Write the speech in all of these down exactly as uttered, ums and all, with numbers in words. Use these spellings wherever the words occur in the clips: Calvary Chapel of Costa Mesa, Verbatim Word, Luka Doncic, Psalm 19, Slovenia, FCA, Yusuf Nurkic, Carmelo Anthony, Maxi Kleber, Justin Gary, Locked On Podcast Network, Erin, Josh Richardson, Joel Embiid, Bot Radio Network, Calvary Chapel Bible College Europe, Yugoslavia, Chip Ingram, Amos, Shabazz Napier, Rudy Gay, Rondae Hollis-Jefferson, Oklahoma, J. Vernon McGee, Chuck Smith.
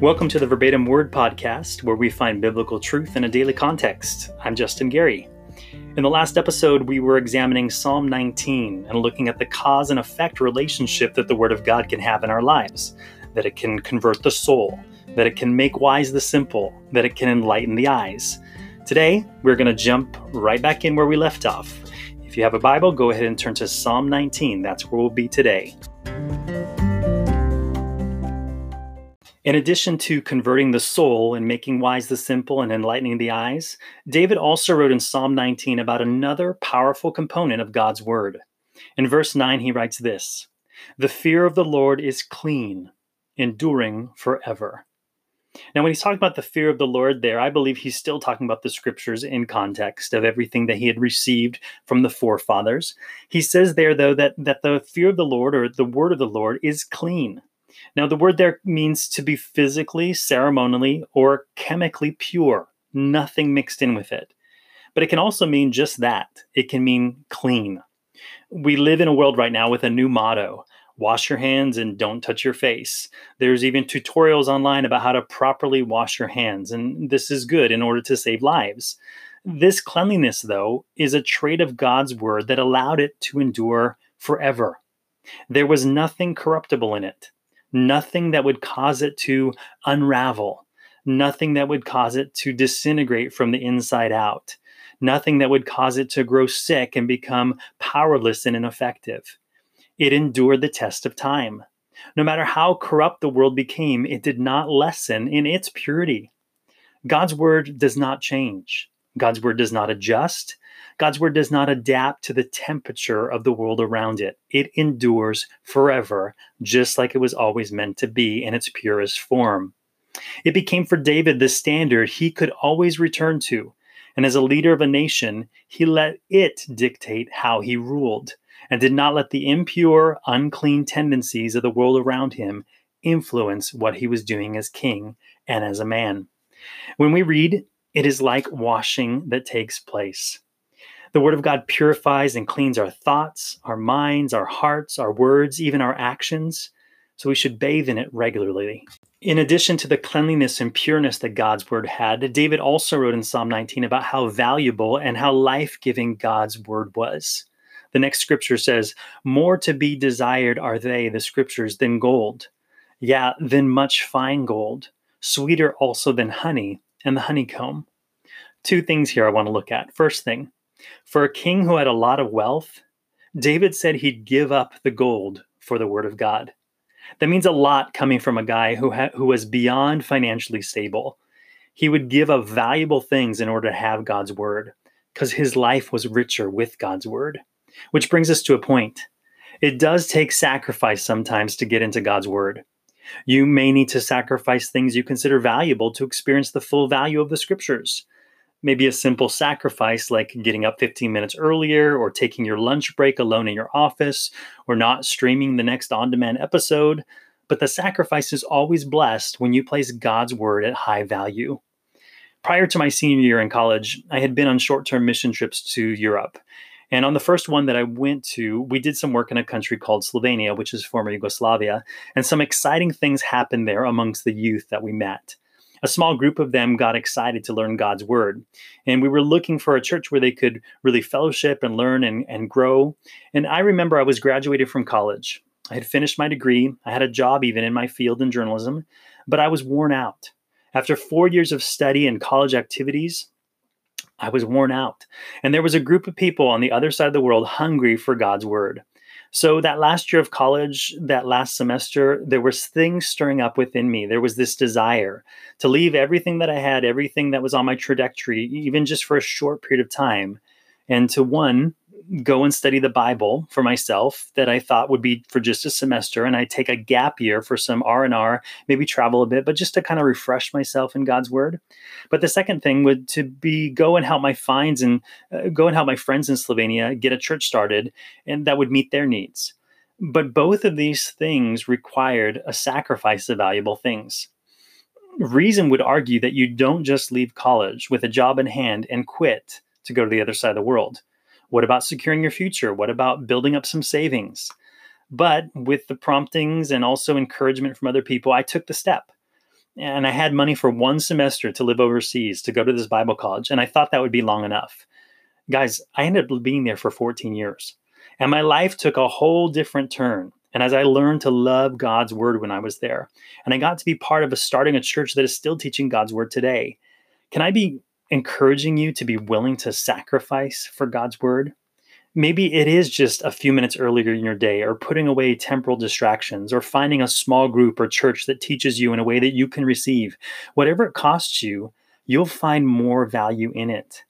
Welcome to the Verbatim Word podcast, where we find biblical truth in a daily context. I'm Justin Gary. In the last episode, we were examining Psalm nineteen and looking at the cause and effect relationship that the Word of God can have in our lives, that it can convert the soul, that it can make wise the simple, that it can enlighten the eyes. Today, we're going to jump right back in where we left off. If you have a Bible, go ahead and turn to Psalm nineteen. That's where we'll be today. In addition to converting the soul and making wise the simple and enlightening the eyes, David also wrote in Psalm nineteen about another powerful component of God's word. In verse nine, he writes this, "The fear of the Lord is clean, enduring forever." Now, when he's talking about the fear of the Lord there, I believe he's still talking about the scriptures in context of everything that he had received from the forefathers. He says there, though, that, that the fear of the Lord, or the word of the Lord, is clean. Now, the word there means to be physically, ceremonially, or chemically pure, nothing mixed in with it. But it can also mean just that. It can mean clean. We live in a world right now with a new motto: wash your hands and don't touch your face. There's even tutorials online about how to properly wash your hands, and this is good in order to save lives. This cleanliness, though, is a trait of God's word that allowed it to endure forever. There was nothing corruptible in it, nothing that would cause it to unravel, nothing that would cause it to disintegrate from the inside out, nothing that would cause it to grow sick and become powerless and ineffective. It endured the test of time. No matter how corrupt the world became, it did not lessen in its purity. God's word does not change. God's word does not adjust. God's word does not adapt to the temperature of the world around it. It endures forever, just like it was always meant to be in its purest form. It became for David the standard he could always return to. And as a leader of a nation, he let it dictate how he ruled, and did not let the impure, unclean tendencies of the world around him influence what he was doing as king and as a man. When we read, it is like washing that takes place. The Word of God purifies and cleans our thoughts, our minds, our hearts, our words, even our actions, so we should bathe in it regularly. In addition to the cleanliness and pureness that God's Word had, David also wrote in Psalm nineteen about how valuable and how life-giving God's Word was. The next scripture says, "More to be desired are they, the scriptures, than gold. Yeah, than much fine gold, sweeter also than honey and the honeycomb." Two things here I want to look at. First thing, for a king who had a lot of wealth, David said he'd give up the gold for the word of God. That means a lot coming from a guy who, ha- who was beyond financially stable. He would give up valuable things in order to have God's word, because his life was richer with God's word. Which brings us to a point. It does take sacrifice sometimes to get into God's word. You may need to sacrifice things you consider valuable to experience the full value of the scriptures. Maybe a simple sacrifice like getting up fifteen minutes earlier, or taking your lunch break alone in your office, or not streaming the next on-demand episode. But the sacrifice is always blessed when you place God's word at high value. Prior to my senior year in college, I had been on short-term mission trips to Europe. And on the first one that I went to, we did some work in a country called Slovenia, which is former Yugoslavia, and some exciting things happened there amongst the youth that we met. A small group of them got excited to learn God's word, and we were looking for a church where they could really fellowship and learn and, and grow. And I remember I was graduated from college. I had finished my degree. I had a job even in my field in journalism, but I was worn out. After four years of study and college activities, I was worn out, and there was a group of people on the other side of the world hungry for God's word. So that last year of college, that last semester, there was things stirring up within me. There was this desire to leave everything that I had, everything that was on my trajectory, even just for a short period of time, and to one, go and study the Bible for myself that I thought would be for just a semester, and I take a gap year for some R and R, maybe travel a bit, but just to kind of refresh myself in God's word. But the second thing would to be go and help my finds and uh, go and help my friends in Slovenia get a church started, and that would meet their needs. But both of these things required a sacrifice of valuable things. Reason would argue that you don't just leave college with a job in hand and quit to go to the other side of the world. What about securing your future? What about building up some savings? But with the promptings and also encouragement from other people, I took the step. and I had money for one semester to live overseas, to go to this Bible college. And I thought that would be long enough. Guys, I ended up being there for fourteen years. And my life took a whole different turn. And as I learned to love God's word when I was there, and I got to be part of a starting a church that is still teaching God's word today. Can I be encouraging you to be willing to sacrifice for God's word? Maybe it is just a few minutes earlier in your day, or putting away temporal distractions, or finding a small group or church that teaches you in a way that you can receive. Whatever it costs you, you'll find more value in it.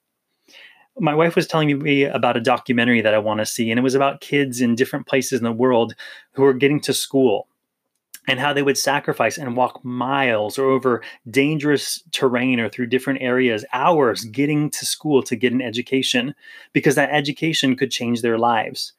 My wife was telling me about a documentary that I want to see, and it was about kids in different places in the world who were getting to school and how they would sacrifice and walk miles or over dangerous terrain or through different areas, hours getting to school to get an education, because that education could change their lives.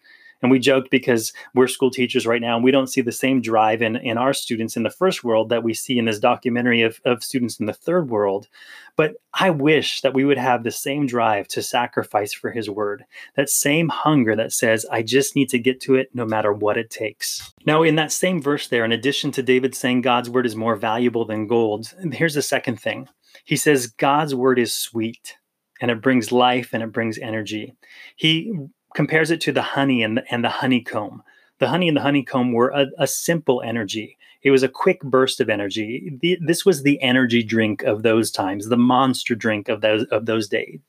And we joked, because we're school teachers right now, and we don't see the same drive in, in our students in the first world that we see in this documentary of, of students in the third world. But I wish that we would have the same drive to sacrifice for his word, that same hunger that says, I just need to get to it no matter what it takes. Now, in that same verse there, in addition to David saying God's word is more valuable than gold, here's the second thing. He says, God's word is sweet, and it brings life, and it brings energy. He compares it to the honey and the, and the honeycomb. The honey and the honeycomb were a, a simple energy. It was a quick burst of energy. The, this was the energy drink of those times, the monster drink of those of those days.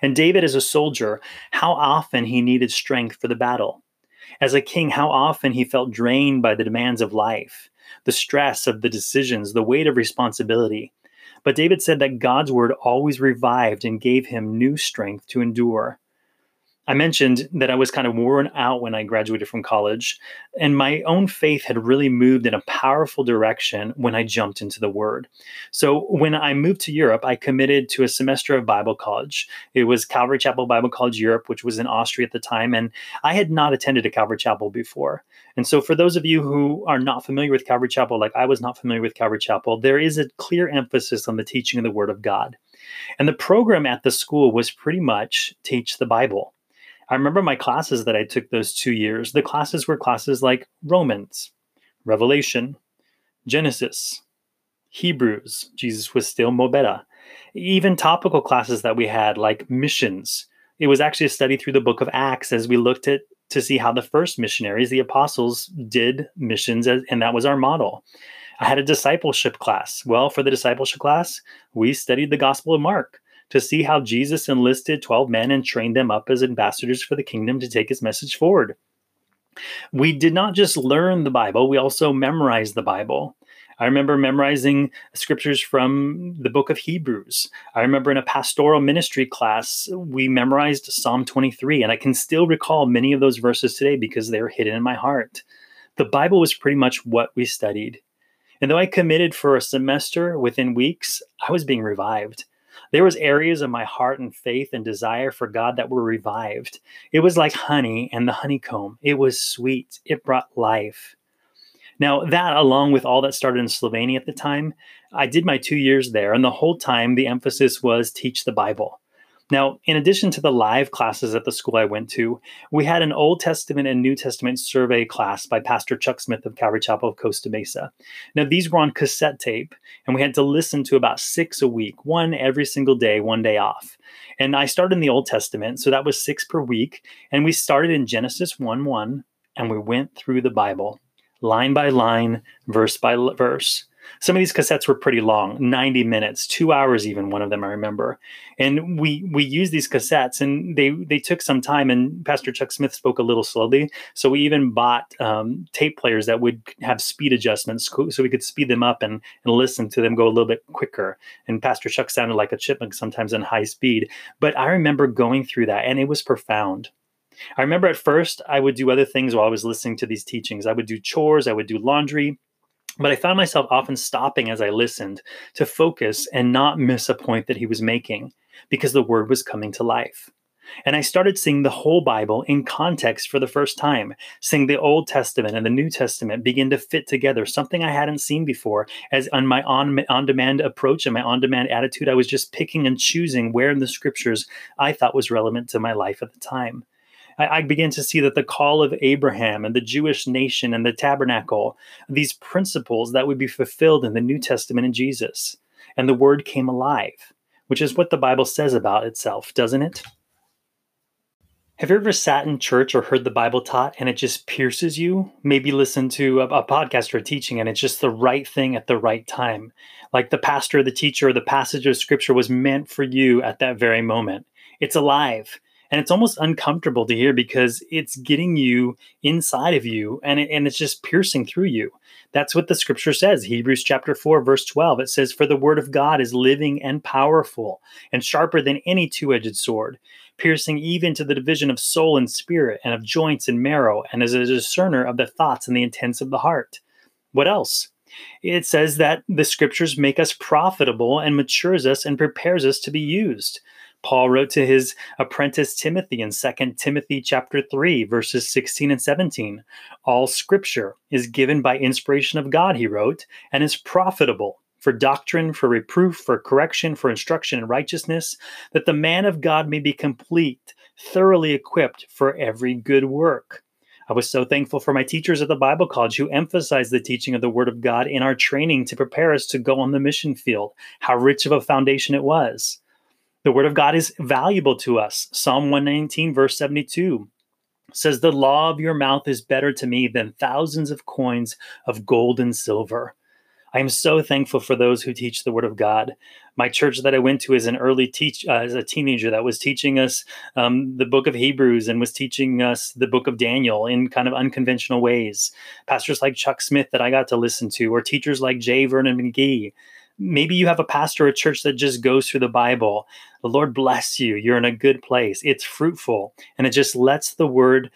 And David, as a soldier, how often he needed strength for the battle. As a king, how often he felt drained by the demands of life, the stress of the decisions, the weight of responsibility. But David said that God's word always revived and gave him new strength to endure. I mentioned that I was kind of worn out when I graduated from college, and my own faith had really moved in a powerful direction when I jumped into the Word. So when I moved to Europe, I committed to a semester of Bible college. It was Calvary Chapel Bible College Europe, which was in Austria at the time, and I had not attended a Calvary Chapel before. And so for those of you who are not familiar with Calvary Chapel, like I was not familiar with Calvary Chapel, there is a clear emphasis on the teaching of the Word of God. And the program at the school was pretty much teach the Bible. I remember my classes that I took those two years. The classes were classes like Romans, Revelation, Genesis, Hebrews. Jesus was still Mobetta. Even topical classes that we had like missions. It was actually a study through the book of Acts as we looked at to see how the first missionaries, the apostles, did missions, as, and that was our model. I had a discipleship class. Well, for the discipleship class, we studied the Gospel of Mark to see how Jesus enlisted twelve men and trained them up as ambassadors for the kingdom to take his message forward. We did not just learn the Bible, we also memorized the Bible. I remember memorizing scriptures from the book of Hebrews. I remember in a pastoral ministry class, we memorized Psalm twenty-three, and I can still recall many of those verses today because they are hidden in my heart. The Bible was pretty much what we studied. And though I committed for a semester, within weeks, I was being revived. There was areas of my heart and faith and desire for God that were revived. It was like honey and the honeycomb. It was sweet. It brought life. Now that, along with all that started in Slovenia at the time, I did my two years there, and the whole time the emphasis was teach the Bible. Now, in addition to the live classes at the school I went to, we had an Old Testament and New Testament survey class by Pastor Chuck Smith of Calvary Chapel of Costa Mesa. Now, these were on cassette tape, and we had to listen to about six a week, one every single day, one day off. And I started in the Old Testament, so that was six per week, and we started in Genesis one one, and we went through the Bible, line by line, verse by verse. Some of these cassettes were pretty long, ninety minutes, two hours even, one of them I remember. And we we used these cassettes, and they, they took some time, and Pastor Chuck Smith spoke a little slowly. So we even bought um, tape players that would have speed adjustments so we could speed them up and, and listen to them go a little bit quicker. And Pastor Chuck sounded like a chipmunk sometimes in high speed. But I remember going through that, and it was profound. I remember at first I would do other things while I was listening to these teachings. I would do chores, I would do laundry. But I found myself often stopping as I listened to focus and not miss a point that he was making, because the word was coming to life. And I started seeing the whole Bible in context for the first time, seeing the Old Testament and the New Testament begin to fit together, something I hadn't seen before, as on my on, on-demand approach and my on-demand attitude, I was just picking and choosing where in the scriptures I thought was relevant to my life at the time. I begin to see that the call of Abraham and the Jewish nation and the tabernacle, these principles that would be fulfilled in the New Testament in Jesus. And the word came alive, which is what the Bible says about itself, doesn't it? Have you ever sat in church or heard the Bible taught and it just pierces you? Maybe listen to a, a podcast or a teaching and it's just the right thing at the right time. Like the pastor, the teacher, or the passage of scripture was meant for you at that very moment. It's alive. And it's almost uncomfortable to hear because it's getting you inside of you and it, and it's just piercing through you. That's what the scripture says. Hebrews chapter four, verse twelve, it says, "For the word of God is living and powerful and sharper than any two-edged sword, piercing even to the division of soul and spirit and of joints and marrow, and is a discerner of the thoughts and the intents of the heart." What else? It says that the scriptures make us profitable and matures us and prepares us to be used. Paul wrote to his apprentice Timothy in Second Timothy chapter three, verses sixteen and seventeen. "All scripture is given by inspiration of God," he wrote, "and is profitable for doctrine, for reproof, for correction, for instruction in righteousness, that the man of God may be complete, thoroughly equipped for every good work." I was so thankful for my teachers at the Bible College who emphasized the teaching of the Word of God in our training to prepare us to go on the mission field. How rich of a foundation it was. The Word of God is valuable to us. Psalm one nineteen, verse seventy-two says, "The law of your mouth is better to me than thousands of coins of gold and silver." I am so thankful for those who teach the Word of God. My church that I went to as an early teach, uh, as a teenager that was teaching us um, the book of Hebrews and was teaching us the book of Daniel in kind of unconventional ways. Pastors like Chuck Smith that I got to listen to, or teachers like J. Vernon McGee. Maybe you have a pastor or a church that just goes through the Bible. The Lord bless you. You're in a good place. It's fruitful, and it just lets the word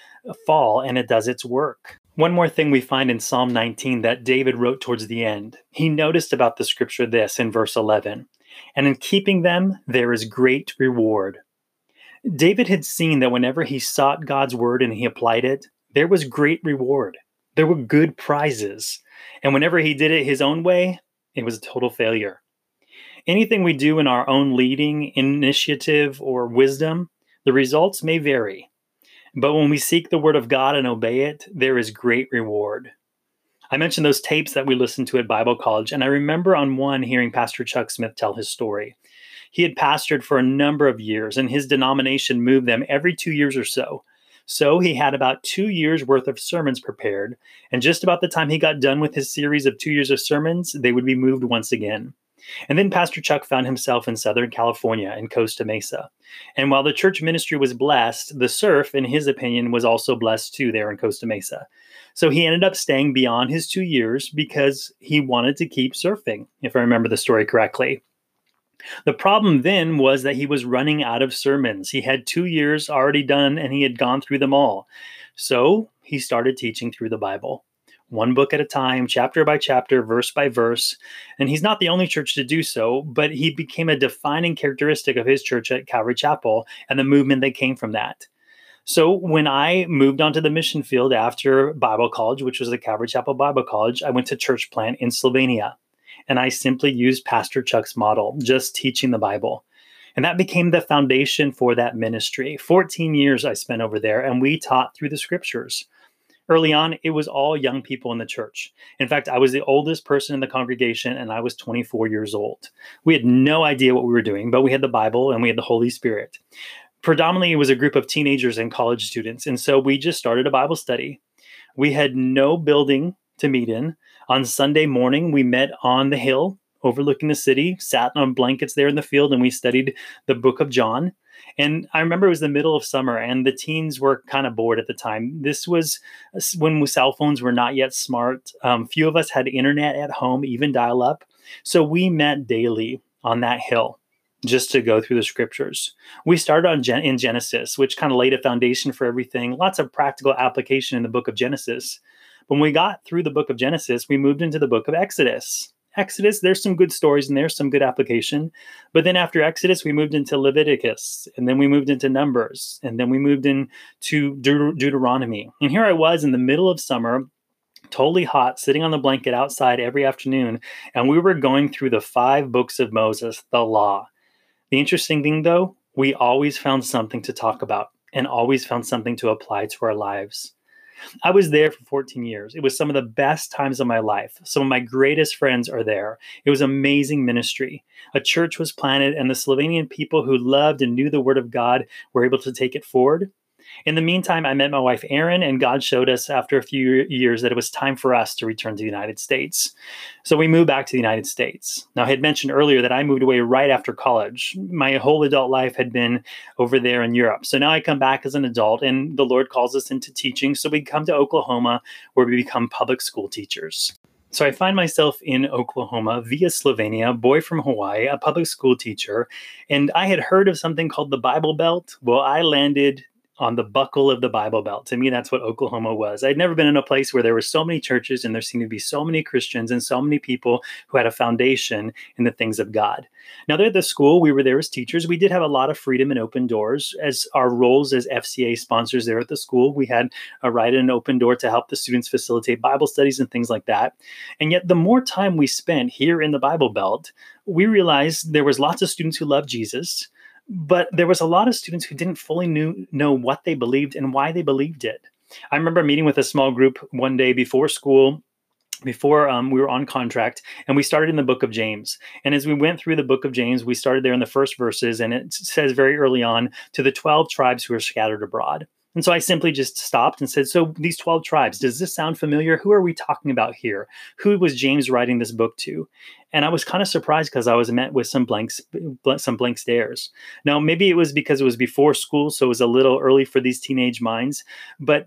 fall, and it does its work. One more thing we find in Psalm nineteen that David wrote towards the end. He noticed about the scripture this in verse eleven, "And in keeping them, there is great reward." David had seen that whenever he sought God's word and he applied it, there was great reward. There were good prizes. And whenever he did it his own way, it was a total failure. Anything we do in our own leading, initiative, or wisdom, the results may vary. But when we seek the Word of God and obey it, there is great reward. I mentioned those tapes that we listened to at Bible College, and I remember on one hearing Pastor Chuck Smith tell his story. He had pastored for a number of years, and his denomination moved them every two years or so. So he had about two years worth of sermons prepared, and just about the time he got done with his series of two years of sermons, they would be moved once again. And then Pastor Chuck found himself in Southern California in Costa Mesa. And while the church ministry was blessed, the surf, in his opinion, was also blessed too there in Costa Mesa. So he ended up staying beyond his two years because he wanted to keep surfing, if I remember the story correctly. The problem then was that he was running out of sermons. He had two years already done, and he had gone through them all. So he started teaching through the Bible, one book at a time, chapter by chapter, verse by verse. And he's not the only church to do so, but he became a defining characteristic of his church at Calvary Chapel and the movement that came from that. So when I moved onto the mission field after Bible College, which was the Calvary Chapel Bible College, I went to church plant in Slovenia. And I simply used Pastor Chuck's model, just teaching the Bible. And that became the foundation for that ministry. fourteen years I spent over there, and we taught through the scriptures. Early on, it was all young people in the church. In fact, I was the oldest person in the congregation, and I was twenty-four years old. We had no idea what we were doing, but we had the Bible and we had the Holy Spirit. Predominantly, it was a group of teenagers and college students, and so we just started a Bible study. We had no building to meet in. On Sunday morning, we met on the hill overlooking the city, sat on blankets there in the field, and we studied the book of John. And I remember it was the middle of summer, and the teens were kind of bored at the time. This was when cell phones were not yet smart. Um, few of us had internet at home, even dial-up. So we met daily on that hill just to go through the scriptures. We started on Gen- in Genesis, which kind of laid a foundation for everything. Lots of practical application in the book of Genesis. When we got through the book of Genesis, we moved into the book of Exodus. Exodus, there's some good stories and there's some good application. But then after Exodus, we moved into Leviticus, and then we moved into Numbers, and then we moved into Deut- Deuteronomy. And here I was in the middle of summer, totally hot, sitting on the blanket outside every afternoon, and we were going through the five books of Moses, the law. The interesting thing, though, we always found something to talk about. and always found something to apply to our lives. I was there for fourteen years. It was some of the best times of my life. Some of my greatest friends are there. It was amazing ministry. A church was planted, and the Slovenian people who loved and knew the Word of God were able to take it forward. In the meantime, I met my wife, Erin, and God showed us after a few years that it was time for us to return to the United States. So we moved back to the United States. Now, I had mentioned earlier that I moved away right after college. My whole adult life had been over there in Europe. So now I come back as an adult, and the Lord calls us into teaching. So we come to Oklahoma, where we become public school teachers. So I find myself in Oklahoma via Slovenia, boy from Hawaii, a public school teacher. And I had heard of something called the Bible Belt. Well, I landed on the buckle of the Bible Belt. To me, that's what Oklahoma was. I'd never been in a place where there were so many churches and there seemed to be so many Christians and so many people who had a foundation in the things of God. Now, there at the school, we were there as teachers. We did have a lot of freedom and open doors. As our roles as F C A sponsors there at the school, we had a right and an open door to help the students facilitate Bible studies and things like that. And yet, the more time we spent here in the Bible Belt, we realized there was lots of students who loved Jesus, but there was a lot of students who didn't fully knew, know what they believed and why they believed it. I remember meeting with a small group one day before school, before um, we were on contract, and we started in the book of James. And as we went through the book of James, we started there in the first verses, and it says very early on, to the twelve tribes who are scattered abroad. And so I simply just stopped and said, so these twelve tribes, does this sound familiar? Who are we talking about here? Who was James writing this book to? And I was kind of surprised because I was met with some blank, some blank stares. Now, maybe it was because it was before school, so it was a little early for these teenage minds. But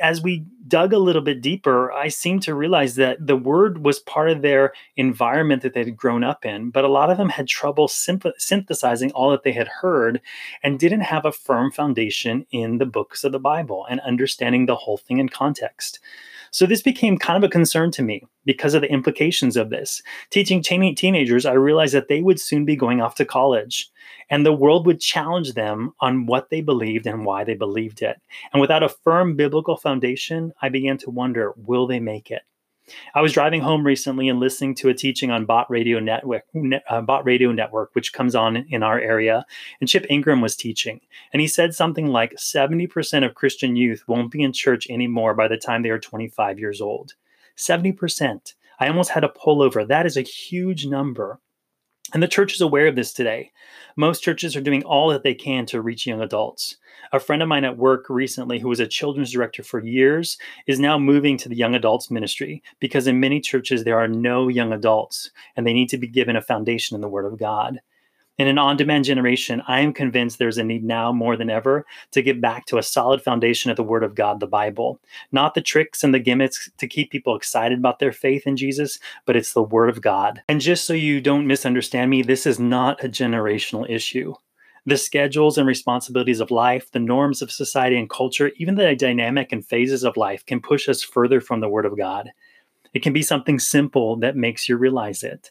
as we dug a little bit deeper, I seemed to realize that the word was part of their environment that they'd grown up in, but a lot of them had trouble synthesizing all that they had heard and didn't have a firm foundation in the books of the Bible and understanding the whole thing in context. So this became kind of a concern to me because of the implications of this. Teaching teen- teenagers, I realized that they would soon be going off to college, and the world would challenge them on what they believed and why they believed it. And without a firm biblical foundation, I began to wonder, will they make it? I was driving home recently and listening to a teaching on Bot Radio Network, uh, Bot Radio Network, which comes on in our area, and Chip Ingram was teaching. And he said something like seventy percent of Christian youth won't be in church anymore by the time they are twenty-five years old. seventy percent. I almost had a pullover. That is a huge number. And the church is aware of this today. Most churches are doing all that they can to reach young adults. A friend of mine at work recently, who was a children's director for years, is now moving to the young adults ministry because in many churches there are no young adults and they need to be given a foundation in the Word of God. In an on-demand generation, I am convinced there's a need now more than ever to get back to a solid foundation of the Word of God, the Bible. Not the tricks and the gimmicks to keep people excited about their faith in Jesus, but it's the Word of God. And just so you don't misunderstand me, this is not a generational issue. The schedules and responsibilities of life, the norms of society and culture, even the dynamic and phases of life can push us further from the Word of God. It can be something simple that makes you realize it.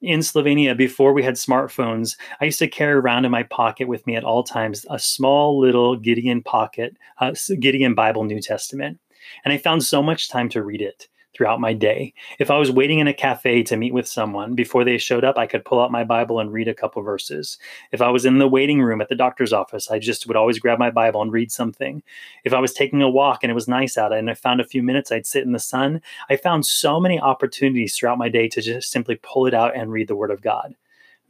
In Slovenia, before we had smartphones, I used to carry around in my pocket with me at all times a small little Gideon pocket, uh, Gideon Bible New Testament. And I found so much time to read it throughout my day. If I was waiting in a cafe to meet with someone, before they showed up, I could pull out my Bible and read a couple verses. If I was in the waiting room at the doctor's office, I just would always grab my Bible and read something. If I was taking a walk and it was nice out and I found a few minutes, I'd sit in the sun. I found so many opportunities throughout my day to just simply pull it out and read the Word of God.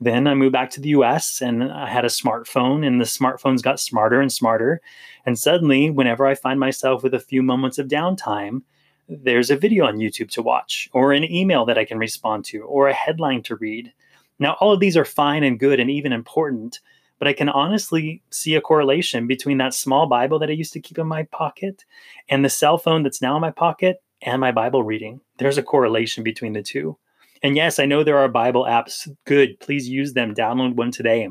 Then I moved back to the U S and I had a smartphone, and the smartphones got smarter and smarter. And suddenly, whenever I find myself with a few moments of downtime, there's a video on YouTube to watch, or an email that I can respond to, or a headline to read. Now, all of these are fine and good and even important, but I can honestly see a correlation between that small Bible that I used to keep in my pocket and the cell phone that's now in my pocket and my Bible reading. There's a correlation between the two. And yes, I know there are Bible apps. Good. Please use them. Download one today.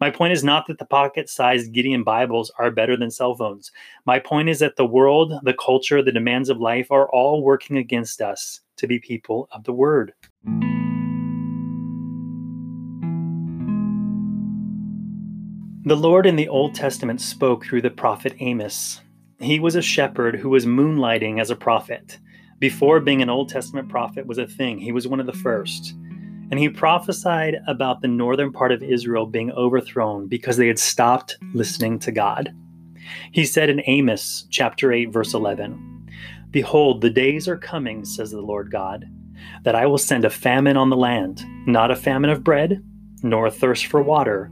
My point is not that the pocket-sized Gideon Bibles are better than cell phones. My point is that the world, the culture, the demands of life are all working against us to be people of the Word. The Lord in the Old Testament spoke through the prophet Amos. He was a shepherd who was moonlighting as a prophet. Before being an Old Testament prophet was a thing, he was one of the first. And he prophesied about the northern part of Israel being overthrown because they had stopped listening to God. He said in Amos chapter eight, verse eleven, "Behold, the days are coming, says the Lord God, that I will send a famine on the land, not a famine of bread, nor a thirst for water,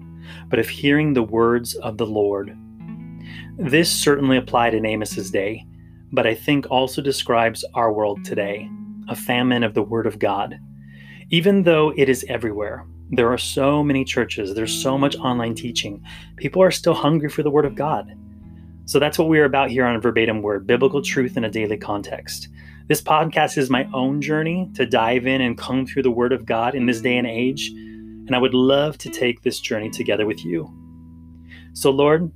but of hearing the words of the Lord." This certainly applied in Amos's day, but I think also describes our world today, a famine of the Word of God. Even though it is everywhere, there are so many churches, there's so much online teaching, people are still hungry for the Word of God. So that's what we are about here on Verbatim Word, biblical truth in a daily context. This podcast is my own journey to dive in and comb through the Word of God in this day and age, and I would love to take this journey together with you. So Lord,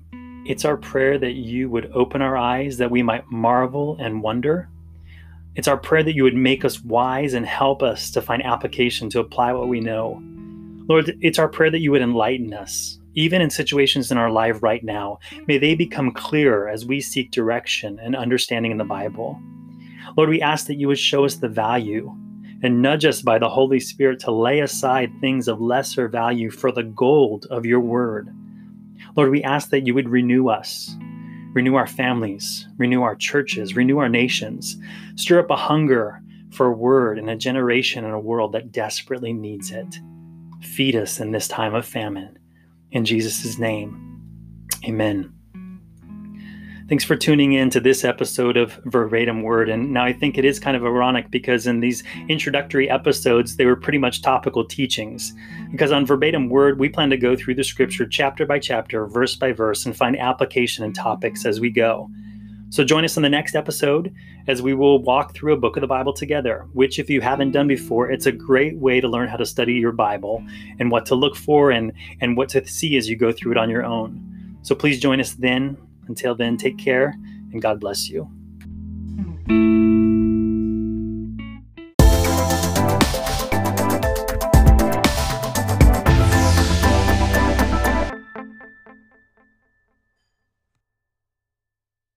it's our prayer that you would open our eyes that we might marvel and wonder. It's our prayer that you would make us wise and help us to find application to apply what we know. Lord, it's our prayer that you would enlighten us, even in situations in our life right now. May they become clearer as we seek direction and understanding in the Bible. Lord, we ask that you would show us the value and nudge us by the Holy Spirit to lay aside things of lesser value for the gold of your word. Lord, we ask that you would renew us, renew our families, renew our churches, renew our nations, stir up a hunger for a word in a generation and a world that desperately needs it. Feed us in this time of famine. In Jesus' name, amen. Thanks for tuning in to this episode of Verbatim Word. And now I think it is kind of ironic because in these introductory episodes, they were pretty much topical teachings. Because on Verbatim Word, we plan to go through the scripture chapter by chapter, verse by verse, and find application and topics as we go. So join us in the next episode as we will walk through a book of the Bible together, which if you haven't done before, it's a great way to learn how to study your Bible and what to look for and, and what to see as you go through it on your own. So please join us then. Until then, take care and God bless you.